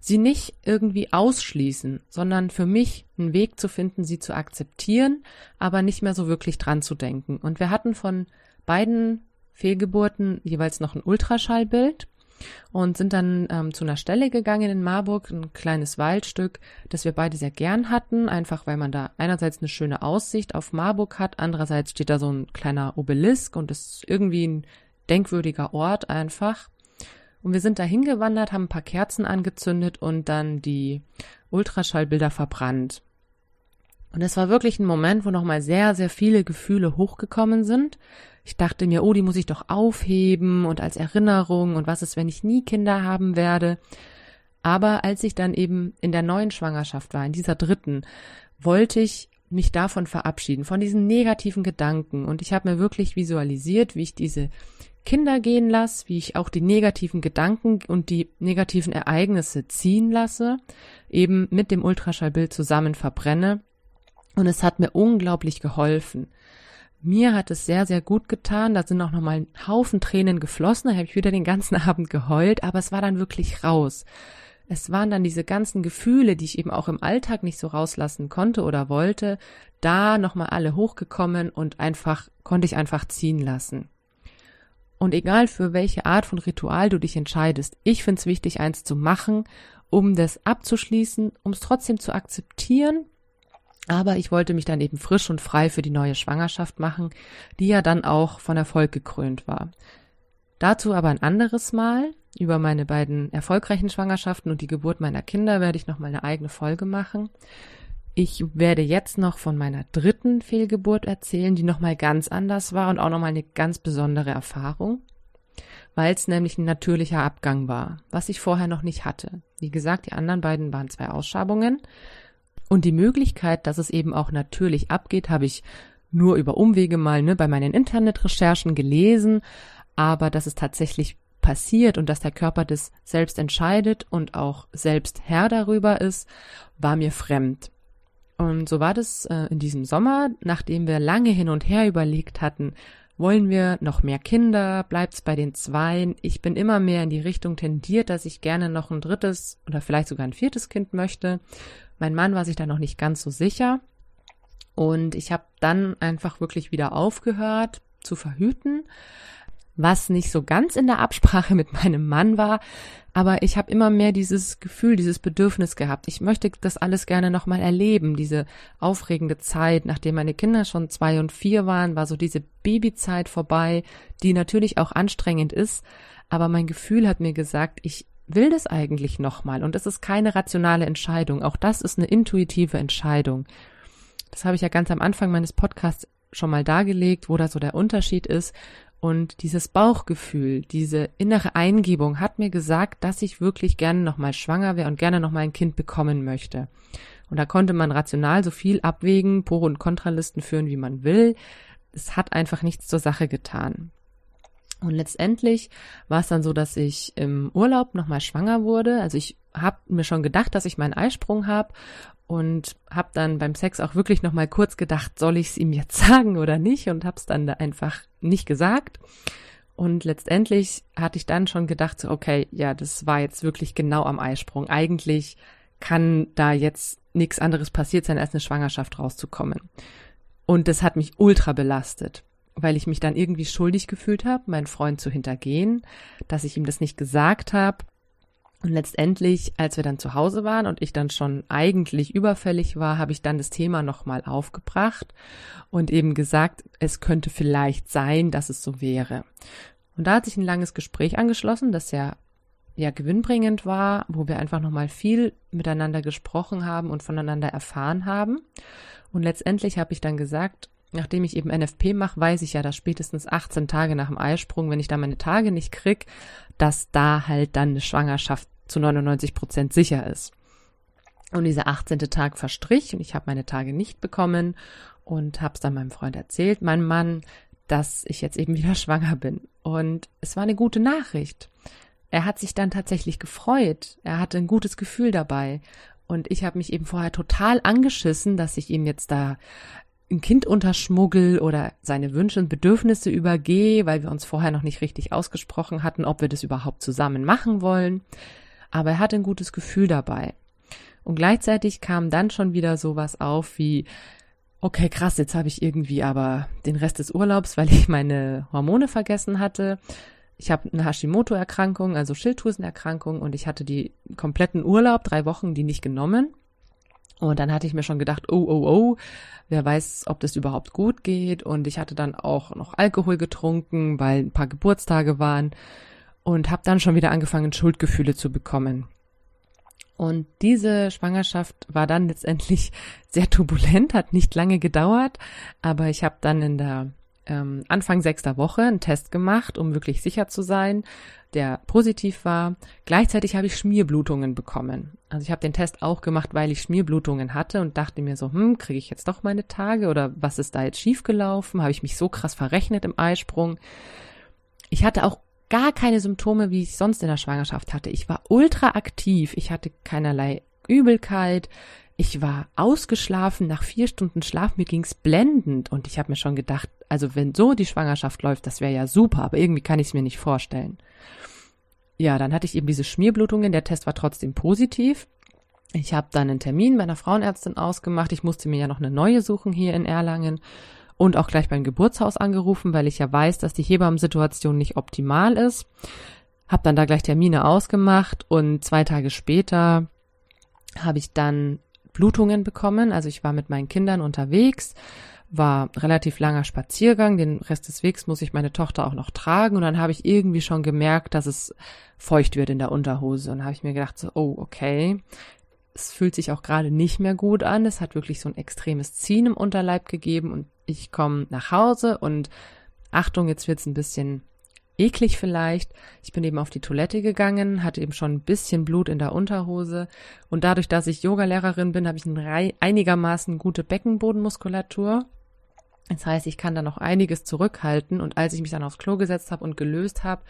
sie nicht irgendwie ausschließen, sondern für mich einen Weg zu finden, sie zu akzeptieren, aber nicht mehr so wirklich dran zu denken. Und wir hatten von beiden Fehlgeburten jeweils noch ein Ultraschallbild und sind dann zu einer Stelle gegangen in Marburg, ein kleines Waldstück, das wir beide sehr gern hatten, einfach weil man da einerseits eine schöne Aussicht auf Marburg hat, andererseits steht da so ein kleiner Obelisk und ist irgendwie ein denkwürdiger Ort einfach. Und wir sind da hingewandert, haben ein paar Kerzen angezündet und dann die Ultraschallbilder verbrannt. Und es war wirklich ein Moment, wo nochmal sehr, sehr viele Gefühle hochgekommen sind. Ich dachte mir, oh, die muss ich doch aufheben und als Erinnerung und was ist, wenn ich nie Kinder haben werde. Aber als ich dann eben in der neuen Schwangerschaft war, in dieser dritten, wollte ich mich davon verabschieden, von diesen negativen Gedanken. Und ich habe mir wirklich visualisiert, wie ich diese Kinder gehen lasse, wie ich auch die negativen Gedanken und die negativen Ereignisse ziehen lasse, eben mit dem Ultraschallbild zusammen verbrenne. Und es hat mir unglaublich geholfen. Mir hat es sehr, sehr gut getan. Da sind auch nochmal ein Haufen Tränen geflossen. Da habe ich wieder den ganzen Abend geheult, aber es war dann wirklich raus. Es waren dann diese ganzen Gefühle, die ich eben auch im Alltag nicht so rauslassen konnte oder wollte, da nochmal alle hochgekommen und konnte ich einfach ziehen lassen. Und egal für welche Art von Ritual du dich entscheidest, ich finde es wichtig, eins zu machen, um das abzuschließen, um es trotzdem zu akzeptieren. Aber ich wollte mich dann eben frisch und frei für die neue Schwangerschaft machen, die ja dann auch von Erfolg gekrönt war. Dazu aber ein anderes Mal. Über meine beiden erfolgreichen Schwangerschaften und die Geburt meiner Kinder werde ich nochmal eine eigene Folge machen. Ich werde jetzt noch von meiner dritten Fehlgeburt erzählen, die nochmal ganz anders war und auch nochmal eine ganz besondere Erfahrung, weil es nämlich ein natürlicher Abgang war, was ich vorher noch nicht hatte. Wie gesagt, die anderen beiden waren 2 Ausschabungen und die Möglichkeit, dass es eben auch natürlich abgeht, habe ich nur über Umwege mal bei meinen Internetrecherchen gelesen, aber dass es tatsächlich passiert und dass der Körper das selbst entscheidet und auch selbst Herr darüber ist, war mir fremd. Und so war das in diesem Sommer, nachdem wir lange hin und her überlegt hatten, wollen wir noch mehr Kinder, bleibt's bei den 2? Ich bin immer mehr in die Richtung tendiert, dass ich gerne noch ein 3. oder vielleicht sogar ein 4. Kind möchte. Mein Mann war sich da noch nicht ganz so sicher und ich habe dann einfach wirklich wieder aufgehört zu verhüten, was nicht so ganz in der Absprache mit meinem Mann war, aber ich habe immer mehr dieses Gefühl, dieses Bedürfnis gehabt. Ich möchte das alles gerne nochmal erleben, diese aufregende Zeit, nachdem meine Kinder schon 2 und 4 waren, war so diese Babyzeit vorbei, die natürlich auch anstrengend ist, aber mein Gefühl hat mir gesagt, ich will das eigentlich nochmal und es ist keine rationale Entscheidung, auch das ist eine intuitive Entscheidung. Das habe ich ja ganz am Anfang meines Podcasts schon mal dargelegt, wo da so der Unterschied ist. Und dieses Bauchgefühl, diese innere Eingebung hat mir gesagt, dass ich wirklich gerne nochmal schwanger wäre und gerne nochmal ein Kind bekommen möchte. Und da konnte man rational so viel abwägen, Pro- und Kontralisten führen, wie man will. Es hat einfach nichts zur Sache getan. Und letztendlich war es dann so, dass ich im Urlaub nochmal schwanger wurde. Also ich habe mir schon gedacht, dass ich meinen Eisprung habe und habe dann beim Sex auch wirklich nochmal kurz gedacht, soll ich es ihm jetzt sagen oder nicht, und habe es dann da einfach nicht gesagt. Und letztendlich hatte ich dann schon gedacht, so, okay, ja, das war jetzt wirklich genau am Eisprung. Eigentlich kann da jetzt nichts anderes passiert sein, als eine Schwangerschaft rauszukommen. Und das hat mich ultra belastet, weil ich mich dann irgendwie schuldig gefühlt habe, meinen Freund zu hintergehen, dass ich ihm das nicht gesagt habe. Und letztendlich, als wir dann zu Hause waren und ich dann schon eigentlich überfällig war, habe ich dann das Thema nochmal aufgebracht und eben gesagt, es könnte vielleicht sein, dass es so wäre. Und da hat sich ein langes Gespräch angeschlossen, das ja gewinnbringend war, wo wir einfach nochmal viel miteinander gesprochen haben und voneinander erfahren haben. Und letztendlich habe ich dann gesagt, nachdem ich eben NFP mache, weiß ich ja, dass spätestens 18 Tage nach dem Eisprung, wenn ich da meine Tage nicht kriege, dass da halt dann eine Schwangerschaft zu 99% sicher ist. Und dieser 18. Tag verstrich und ich habe meine Tage nicht bekommen und habe es dann meinem Freund erzählt, meinem Mann, dass ich jetzt eben wieder schwanger bin. Und es war eine gute Nachricht. Er hat sich dann tatsächlich gefreut. Er hatte ein gutes Gefühl dabei. Und ich habe mich eben vorher total angeschissen, dass ich ihm jetzt da ein Kind unterschmuggel oder seine Wünsche und Bedürfnisse übergehe, weil wir uns vorher noch nicht richtig ausgesprochen hatten, ob wir das überhaupt zusammen machen wollen. Aber er hatte ein gutes Gefühl dabei. Und gleichzeitig kam dann schon wieder sowas auf wie, okay, krass, jetzt habe ich irgendwie aber den Rest des Urlaubs, weil ich meine Hormone vergessen hatte. Ich habe eine Hashimoto-Erkrankung, also Schilddrüsenerkrankung, und ich hatte die kompletten Urlaub, 3 Wochen, die nicht genommen. Und dann hatte ich mir schon gedacht, oh, wer weiß, ob das überhaupt gut geht. Und ich hatte dann auch noch Alkohol getrunken, weil ein paar Geburtstage waren, und habe dann schon wieder angefangen, Schuldgefühle zu bekommen. Und diese Schwangerschaft war dann letztendlich sehr turbulent, hat nicht lange gedauert, aber ich habe dann in der Anfang 6. Woche einen Test gemacht, um wirklich sicher zu sein, der positiv war. Gleichzeitig habe ich Schmierblutungen bekommen. Also ich habe den Test auch gemacht, weil ich Schmierblutungen hatte und dachte mir so, kriege ich jetzt doch meine Tage oder was ist da jetzt schiefgelaufen? Habe ich mich so krass verrechnet im Eisprung? Ich hatte auch gar keine Symptome, wie ich sonst in der Schwangerschaft hatte. Ich war ultra aktiv, ich hatte keinerlei Übelkeit, ich war ausgeschlafen, nach 4 Stunden Schlaf, mir ging's blendend und ich habe mir schon gedacht, also wenn so die Schwangerschaft läuft, das wäre ja super, aber irgendwie kann ich es mir nicht vorstellen. ja, dann hatte ich eben diese Schmierblutungen, der Test war trotzdem positiv. Ich habe dann einen Termin bei einer Frauenärztin ausgemacht. Ich musste mir ja noch eine neue suchen hier in Erlangen und auch gleich beim Geburtshaus angerufen, weil ich ja weiß, dass die Hebammensituation nicht optimal ist. Habe dann da gleich Termine ausgemacht und 2 Tage später habe ich dann Blutungen bekommen. Also ich war mit meinen Kindern unterwegs, war relativ langer Spaziergang. Den Rest des Wegs muss ich meine Tochter auch noch tragen. Und dann habe ich irgendwie schon gemerkt, dass es feucht wird in der Unterhose. Und dann habe ich mir gedacht, so, oh, okay, es fühlt sich auch gerade nicht mehr gut an. Es hat wirklich so ein extremes Ziehen im Unterleib gegeben. Und ich komme nach Hause und Achtung, jetzt wird's ein bisschen eklig vielleicht. Ich bin eben auf die Toilette gegangen, hatte eben schon ein bisschen Blut in der Unterhose. Und dadurch, dass ich Yogalehrerin bin, habe ich eine einigermaßen gute Beckenbodenmuskulatur. Das heißt, ich kann da noch einiges zurückhalten. Und als ich mich dann aufs Klo gesetzt habe und gelöst habe,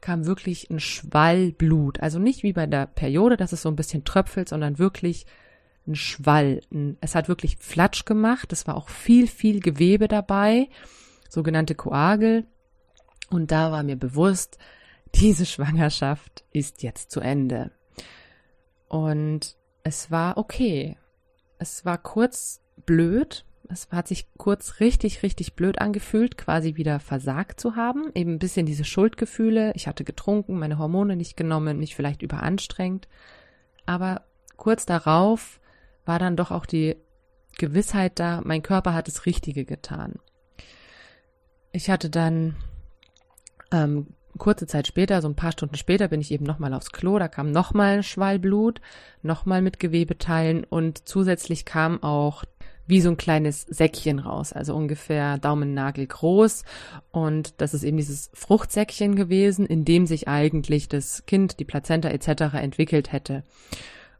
kam wirklich ein Schwall Blut. Also nicht wie bei der Periode, dass es so ein bisschen tröpfelt, sondern wirklich ein Schwall. Es hat wirklich Flatsch gemacht. Es war auch viel, viel Gewebe dabei, sogenannte Koagel. Und da war mir bewusst, diese Schwangerschaft ist jetzt zu Ende. Und es war okay. Es war kurz blöd. Es hat sich kurz richtig, richtig blöd angefühlt, quasi wieder versagt zu haben. Eben ein bisschen diese Schuldgefühle. Ich hatte getrunken, meine Hormone nicht genommen, mich vielleicht überanstrengt. Aber kurz darauf war dann doch auch die Gewissheit da, mein Körper hat das Richtige getan. Ich hatte dann kurze Zeit später, so ein paar Stunden später, bin ich eben nochmal aufs Klo. Da kam nochmal Schwallblut, nochmal mit Gewebeteilen und zusätzlich kam auch wie so ein kleines Säckchen raus, also ungefähr Daumennagel groß. Und das ist eben dieses Fruchtsäckchen gewesen, in dem sich eigentlich das Kind, die Plazenta etc. entwickelt hätte.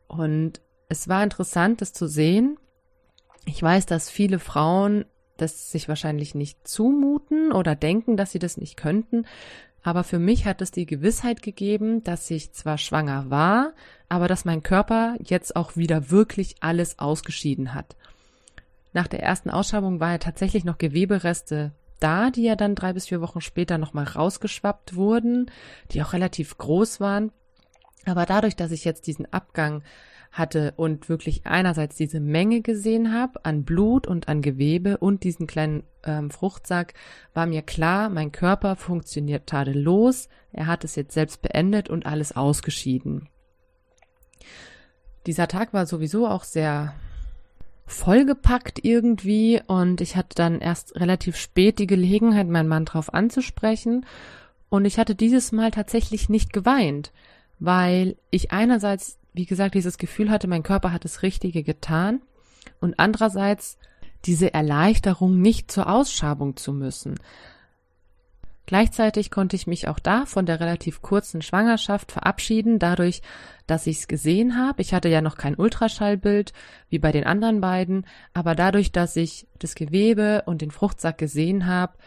Und es war interessant, das zu sehen. Ich weiß, dass viele Frauen das sich wahrscheinlich nicht zumuten oder denken, dass sie das nicht könnten. Aber für mich hat es die Gewissheit gegeben, dass ich zwar schwanger war, aber dass mein Körper jetzt auch wieder wirklich alles ausgeschieden hat. Nach der ersten Ausschabung war ja tatsächlich noch Gewebereste da, die ja dann 3 bis 4 Wochen später nochmal rausgeschwappt wurden, die auch relativ groß waren. Aber dadurch, dass ich jetzt diesen Abgang hatte und wirklich einerseits diese Menge gesehen habe an Blut und an Gewebe und diesen kleinen Fruchtsack, war mir klar, mein Körper funktioniert tadellos, er hat es jetzt selbst beendet und alles ausgeschieden. Dieser Tag war sowieso auch sehr vollgepackt irgendwie und ich hatte dann erst relativ spät die Gelegenheit, meinen Mann drauf anzusprechen und ich hatte dieses Mal tatsächlich nicht geweint, weil ich einerseits, wie gesagt, dieses Gefühl hatte, mein Körper hat das Richtige getan und andererseits diese Erleichterung, nicht zur Ausschabung zu müssen. Gleichzeitig konnte ich mich auch da von der relativ kurzen Schwangerschaft verabschieden, dadurch, dass ich es gesehen habe. Ich hatte ja noch kein Ultraschallbild, wie bei den anderen beiden, aber dadurch, dass ich das Gewebe und den Fruchtsack gesehen habe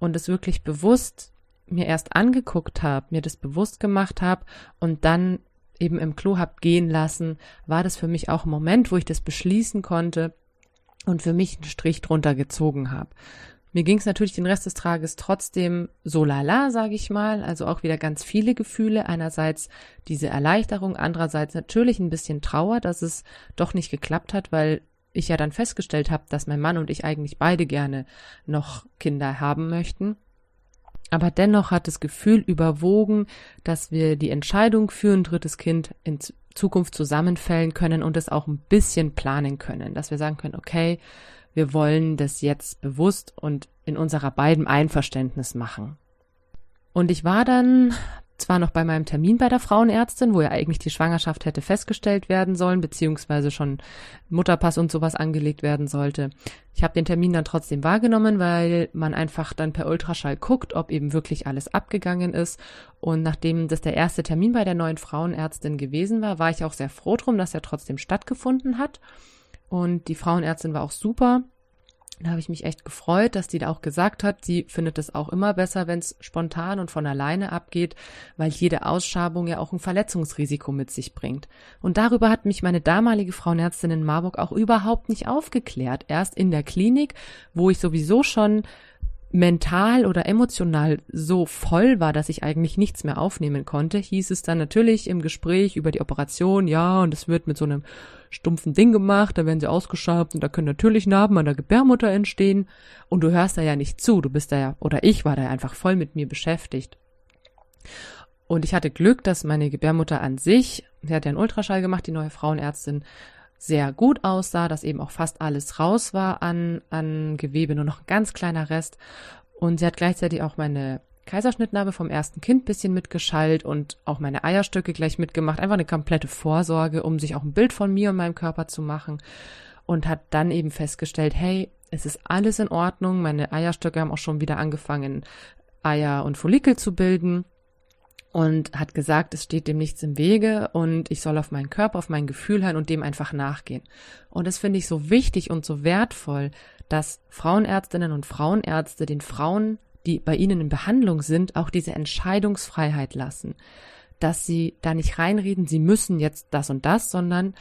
und es wirklich bewusst mir erst angeguckt habe, mir das bewusst gemacht habe und dann eben im Klo habe gehen lassen, war das für mich auch ein Moment, wo ich das beschließen konnte und für mich einen Strich drunter gezogen habe. Mir ging es natürlich den Rest des Tages trotzdem so lala, sage ich mal, also auch wieder ganz viele Gefühle, einerseits diese Erleichterung, andererseits natürlich ein bisschen Trauer, dass es doch nicht geklappt hat, weil ich ja dann festgestellt habe, dass mein Mann und ich eigentlich beide gerne noch Kinder haben möchten. Aber dennoch hat das Gefühl überwogen, dass wir die Entscheidung für ein 3. Kind in Zukunft zusammenfällen können und es auch ein bisschen planen können, dass wir sagen können, okay, wir wollen das jetzt bewusst und in unserer beiden Einverständnis machen. Und ich war dann zwar noch bei meinem Termin bei der Frauenärztin, wo ja eigentlich die Schwangerschaft hätte festgestellt werden sollen, beziehungsweise schon Mutterpass und sowas angelegt werden sollte. Ich habe den Termin dann trotzdem wahrgenommen, weil man einfach dann per Ultraschall guckt, ob eben wirklich alles abgegangen ist. Und nachdem das der erste Termin bei der neuen Frauenärztin gewesen war, war ich auch sehr froh drum, dass er trotzdem stattgefunden hat. Und die Frauenärztin war auch super. Da habe ich mich echt gefreut, dass die da auch gesagt hat, sie findet es auch immer besser, wenn es spontan und von alleine abgeht, weil jede Ausschabung ja auch ein Verletzungsrisiko mit sich bringt. Und darüber hat mich meine damalige Frauenärztin in Marburg auch überhaupt nicht aufgeklärt. Erst in der Klinik, wo ich sowieso schon mental oder emotional so voll war, dass ich eigentlich nichts mehr aufnehmen konnte, hieß es dann natürlich im Gespräch über die Operation, ja, und es wird mit so einem stumpfen Ding gemacht, da werden sie ausgeschabt und da können natürlich Narben an der Gebärmutter entstehen und du hörst da ja nicht zu, du bist da ja, oder ich war da einfach voll mit mir beschäftigt. Und ich hatte Glück, dass meine Gebärmutter an sich, sie hat ja einen Ultraschall gemacht, die neue Frauenärztin, sehr gut aussah, dass eben auch fast alles raus war an Gewebe, nur noch ein ganz kleiner Rest. Und sie hat gleichzeitig auch meine Kaiserschnittnarbe vom ersten Kind ein bisschen mitgeschallt und auch meine Eierstöcke gleich mitgemacht. Einfach eine komplette Vorsorge, um sich auch ein Bild von mir und meinem Körper zu machen. Und hat dann eben festgestellt, hey, es ist alles in Ordnung. Meine Eierstöcke haben auch schon wieder angefangen, Eier und Follikel zu bilden. Und hat gesagt, es steht dem nichts im Wege und ich soll auf meinen Körper, auf mein Gefühl hören und dem einfach nachgehen. Und das finde ich so wichtig und so wertvoll, dass Frauenärztinnen und Frauenärzte den Frauen, die bei ihnen in Behandlung sind, auch diese Entscheidungsfreiheit lassen. Dass sie da nicht reinreden, sie müssen jetzt das und das, sondern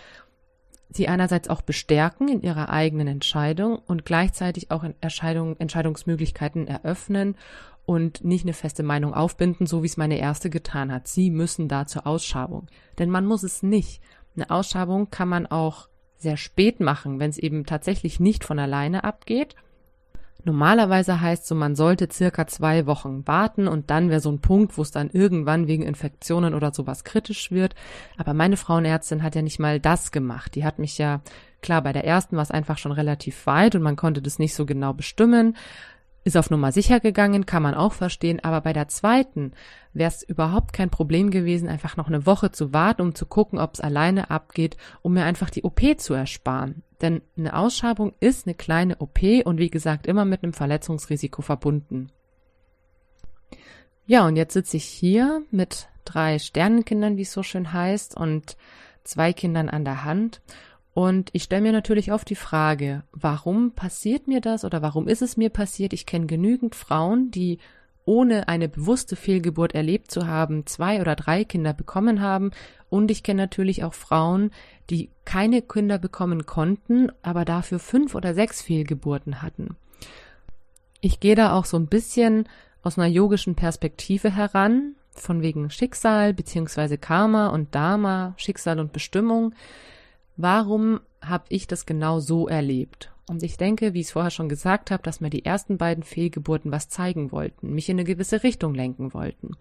sie einerseits auch bestärken in ihrer eigenen Entscheidung und gleichzeitig auch Entscheidungsmöglichkeiten eröffnen und nicht eine feste Meinung aufbinden, so wie es meine Erste getan hat. Sie müssen da zur Ausschabung. Denn man muss es nicht. Eine Ausschabung kann man auch sehr spät machen, wenn es eben tatsächlich nicht von alleine abgeht. Normalerweise heißt so, man sollte circa 2 Wochen warten und dann wäre so ein Punkt, wo es dann irgendwann wegen Infektionen oder sowas kritisch wird. Aber meine Frauenärztin hat ja nicht mal das gemacht. Die hat mich ja, klar, bei der ersten war es einfach schon relativ weit und man konnte das nicht so genau bestimmen. Ist auf Nummer sicher gegangen, kann man auch verstehen, aber bei der zweiten wäre es überhaupt kein Problem gewesen, einfach noch eine Woche zu warten, um zu gucken, ob es alleine abgeht, um mir einfach die OP zu ersparen. Denn eine Ausschabung ist eine kleine OP und wie gesagt, immer mit einem Verletzungsrisiko verbunden. Ja, und jetzt sitze ich hier mit 3 Sternenkindern, wie es so schön heißt, und 2 Kindern an der Hand. Und ich stelle mir natürlich oft die Frage, warum passiert mir das oder warum ist es mir passiert? Ich kenne genügend Frauen, die ohne eine bewusste Fehlgeburt erlebt zu haben, 2 oder 3 Kinder bekommen haben. Und ich kenne natürlich auch Frauen, die keine Kinder bekommen konnten, aber dafür 5 oder 6 Fehlgeburten hatten. Ich gehe da auch so ein bisschen aus einer yogischen Perspektive heran, von wegen Schicksal bzw. Karma und Dharma, Schicksal und Bestimmung. Warum habe ich das genau so erlebt? Und ich denke, wie ich es vorher schon gesagt habe, dass mir die ersten beiden Fehlgeburten was zeigen wollten, mich in eine gewisse Richtung lenken wollten.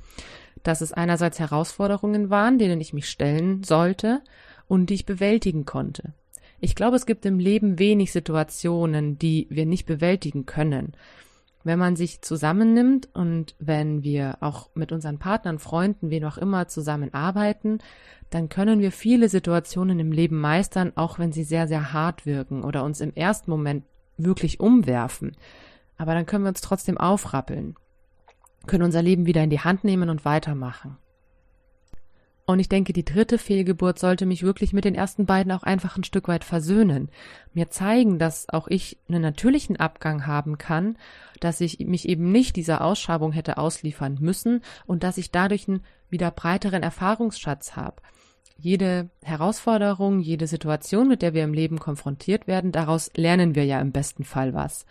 Dass es einerseits Herausforderungen waren, denen ich mich stellen sollte und die ich bewältigen konnte. Ich glaube, es gibt im Leben wenig Situationen, die wir nicht bewältigen können. Wenn man sich zusammennimmt und wenn wir auch mit unseren Partnern, Freunden, wen auch immer zusammenarbeiten, dann können wir viele Situationen im Leben meistern, auch wenn sie sehr, sehr hart wirken oder uns im ersten Moment wirklich umwerfen. Aber dann können wir uns trotzdem aufrappeln, können unser Leben wieder in die Hand nehmen und weitermachen. Und ich denke, die 3. Fehlgeburt sollte mich wirklich mit den ersten beiden auch einfach ein Stück weit versöhnen. Mir zeigen, dass auch ich einen natürlichen Abgang haben kann, dass ich mich eben nicht dieser Ausschabung hätte ausliefern müssen und dass ich dadurch einen wieder breiteren Erfahrungsschatz habe. Jede Herausforderung, jede Situation, mit der wir im Leben konfrontiert werden, daraus lernen wir ja im besten Fall was.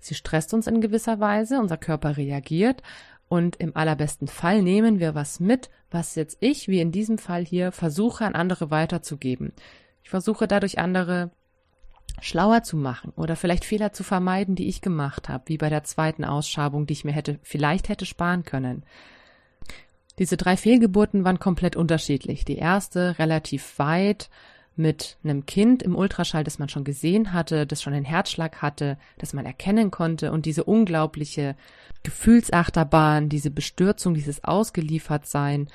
Sie stresst uns in gewisser Weise, unser Körper reagiert. Und im allerbesten Fall nehmen wir was mit, was jetzt ich, wie in diesem Fall hier, versuche an andere weiterzugeben. Ich versuche dadurch andere schlauer zu machen oder vielleicht Fehler zu vermeiden, die ich gemacht habe, wie bei der zweiten Ausschabung, die ich mir vielleicht hätte sparen können. Diese 3 Fehlgeburten waren komplett unterschiedlich. Die erste relativ weit mit einem Kind im Ultraschall, das man schon gesehen hatte, das schon einen Herzschlag hatte, das man erkennen konnte und diese unglaubliche Gefühlsachterbahn, diese Bestürzung, dieses Ausgeliefertsein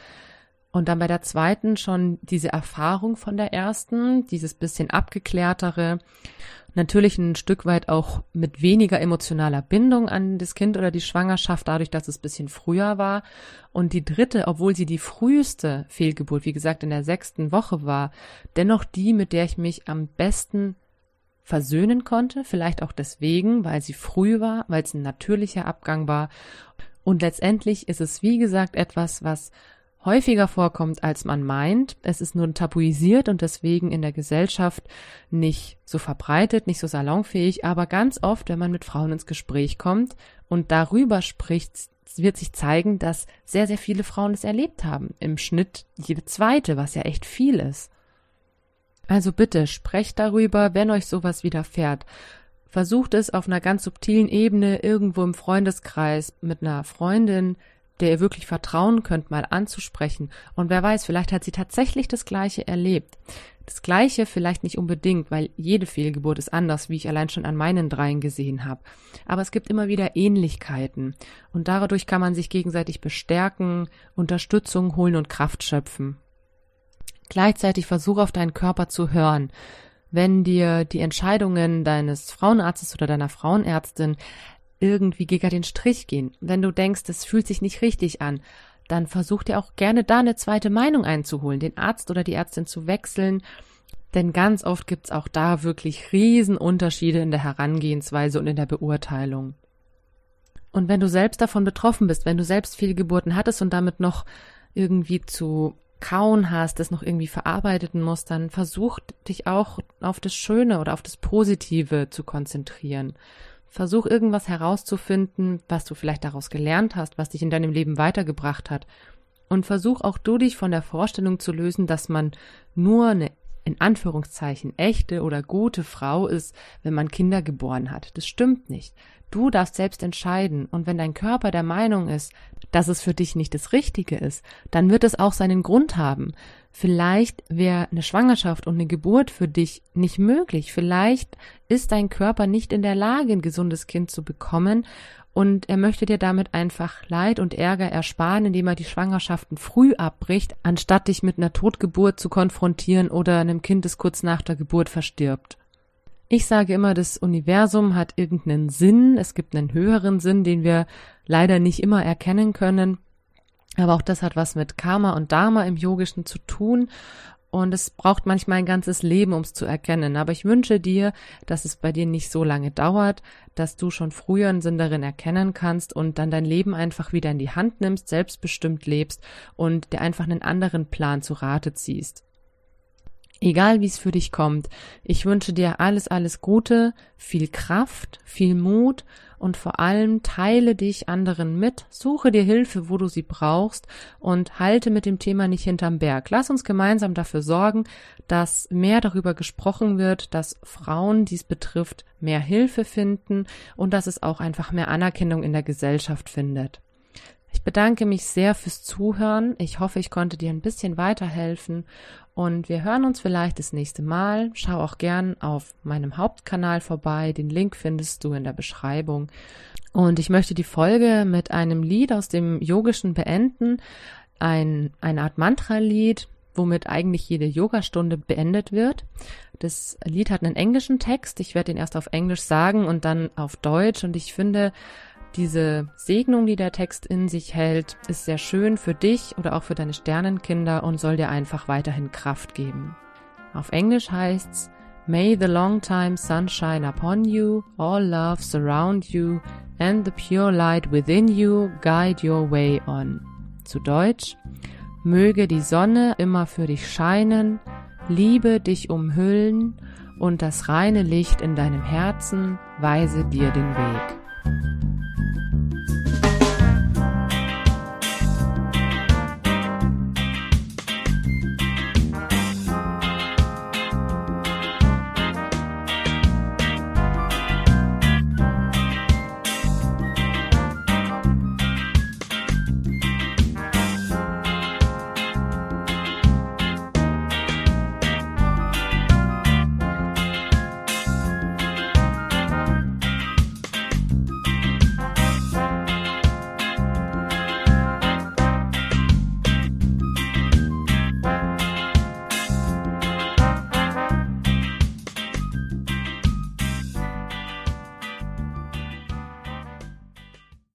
und dann bei der zweiten schon diese Erfahrung von der ersten, dieses bisschen abgeklärtere, natürlich ein Stück weit auch mit weniger emotionaler Bindung an das Kind oder die Schwangerschaft, dadurch, dass es ein bisschen früher war. Und die 3, obwohl sie die früheste Fehlgeburt, wie gesagt, in der 6. Woche war, dennoch die, mit der ich mich am besten versöhnen konnte, vielleicht auch deswegen, weil sie früh war, weil es ein natürlicher Abgang war. Und letztendlich ist es, wie gesagt, etwas, was häufiger vorkommt, als man meint. Es ist nur tabuisiert und deswegen in der Gesellschaft nicht so verbreitet, nicht so salonfähig. Aber ganz oft, wenn man mit Frauen ins Gespräch kommt und darüber spricht, wird sich zeigen, dass sehr, sehr viele Frauen es erlebt haben. Im Schnitt jede zweite, was ja echt viel ist. Also bitte, sprecht darüber, wenn euch sowas widerfährt. Versucht es auf einer ganz subtilen Ebene, irgendwo im Freundeskreis, mit einer Freundin, der ihr wirklich vertrauen könnt, mal anzusprechen. Und wer weiß, vielleicht hat sie tatsächlich das Gleiche erlebt. Das Gleiche vielleicht nicht unbedingt, weil jede Fehlgeburt ist anders, wie ich allein schon an meinen dreien gesehen habe. Aber es gibt immer wieder Ähnlichkeiten. Und dadurch kann man sich gegenseitig bestärken, Unterstützung holen und Kraft schöpfen. Gleichzeitig versuch auf deinen Körper zu hören. Wenn dir die Entscheidungen deines Frauenarztes oder deiner Frauenärztin irgendwie gegen den Strich gehen, wenn du denkst, es fühlt sich nicht richtig an, dann versuch dir auch gerne da eine zweite Meinung einzuholen, den Arzt oder die Ärztin zu wechseln, denn ganz oft gibt's auch da wirklich Riesenunterschiede in der Herangehensweise und in der Beurteilung. Und wenn du selbst davon betroffen bist, wenn du selbst viele Geburten hattest und damit noch irgendwie zu kauen hast, das noch irgendwie verarbeiten musst, dann versuch dich auch auf das Schöne oder auf das Positive zu konzentrieren. Versuch irgendwas herauszufinden, was du vielleicht daraus gelernt hast, was dich in deinem Leben weitergebracht hat. Und versuch auch du dich von der Vorstellung zu lösen, dass man nur eine, in Anführungszeichen, echte oder gute Frau ist, wenn man Kinder geboren hat. Das stimmt nicht. Du darfst selbst entscheiden. Und wenn dein Körper der Meinung ist, dass es für dich nicht das Richtige ist, dann wird es auch seinen Grund haben. Vielleicht wäre eine Schwangerschaft und eine Geburt für dich nicht möglich. Vielleicht ist dein Körper nicht in der Lage, ein gesundes Kind zu bekommen und er möchte dir damit einfach Leid und Ärger ersparen, indem er die Schwangerschaften früh abbricht, anstatt dich mit einer Totgeburt zu konfrontieren oder einem Kind, das kurz nach der Geburt verstirbt. Ich sage immer, das Universum hat irgendeinen Sinn, es gibt einen höheren Sinn, den wir leider nicht immer erkennen können, aber auch das hat was mit Karma und Dharma im Yogischen zu tun und es braucht manchmal ein ganzes Leben, um es zu erkennen, aber ich wünsche dir, dass es bei dir nicht so lange dauert, dass du schon früher einen Sinn darin erkennen kannst und dann dein Leben einfach wieder in die Hand nimmst, selbstbestimmt lebst und dir einfach einen anderen Plan zu Rate ziehst. Egal wie es für dich kommt, ich wünsche dir alles, alles Gute, viel Kraft, viel Mut und vor allem teile dich anderen mit, suche dir Hilfe, wo du sie brauchst und halte mit dem Thema nicht hinterm Berg. Lass uns gemeinsam dafür sorgen, dass mehr darüber gesprochen wird, dass Frauen, die es betrifft, mehr Hilfe finden und dass es auch einfach mehr Anerkennung in der Gesellschaft findet. Ich bedanke mich sehr fürs Zuhören. Ich hoffe, ich konnte dir ein bisschen weiterhelfen und wir hören uns vielleicht das nächste Mal. Schau auch gern auf meinem Hauptkanal vorbei. Den Link findest du in der Beschreibung. Und ich möchte die Folge mit einem Lied aus dem Yogischen beenden. Eine Art Mantra-Lied, womit eigentlich jede Yogastunde beendet wird. Das Lied hat einen englischen Text. Ich werde ihn erst auf Englisch sagen und dann auf Deutsch und ich finde, diese Segnung, die der Text in sich hält, ist sehr schön für dich oder auch für deine Sternenkinder und soll dir einfach weiterhin Kraft geben. Auf Englisch heißt's: May the long time sunshine upon you, all love surround you and the pure light within you guide your way on. Zu Deutsch: Möge die Sonne immer für dich scheinen, Liebe dich umhüllen und das reine Licht in deinem Herzen weise dir den Weg. Thank you.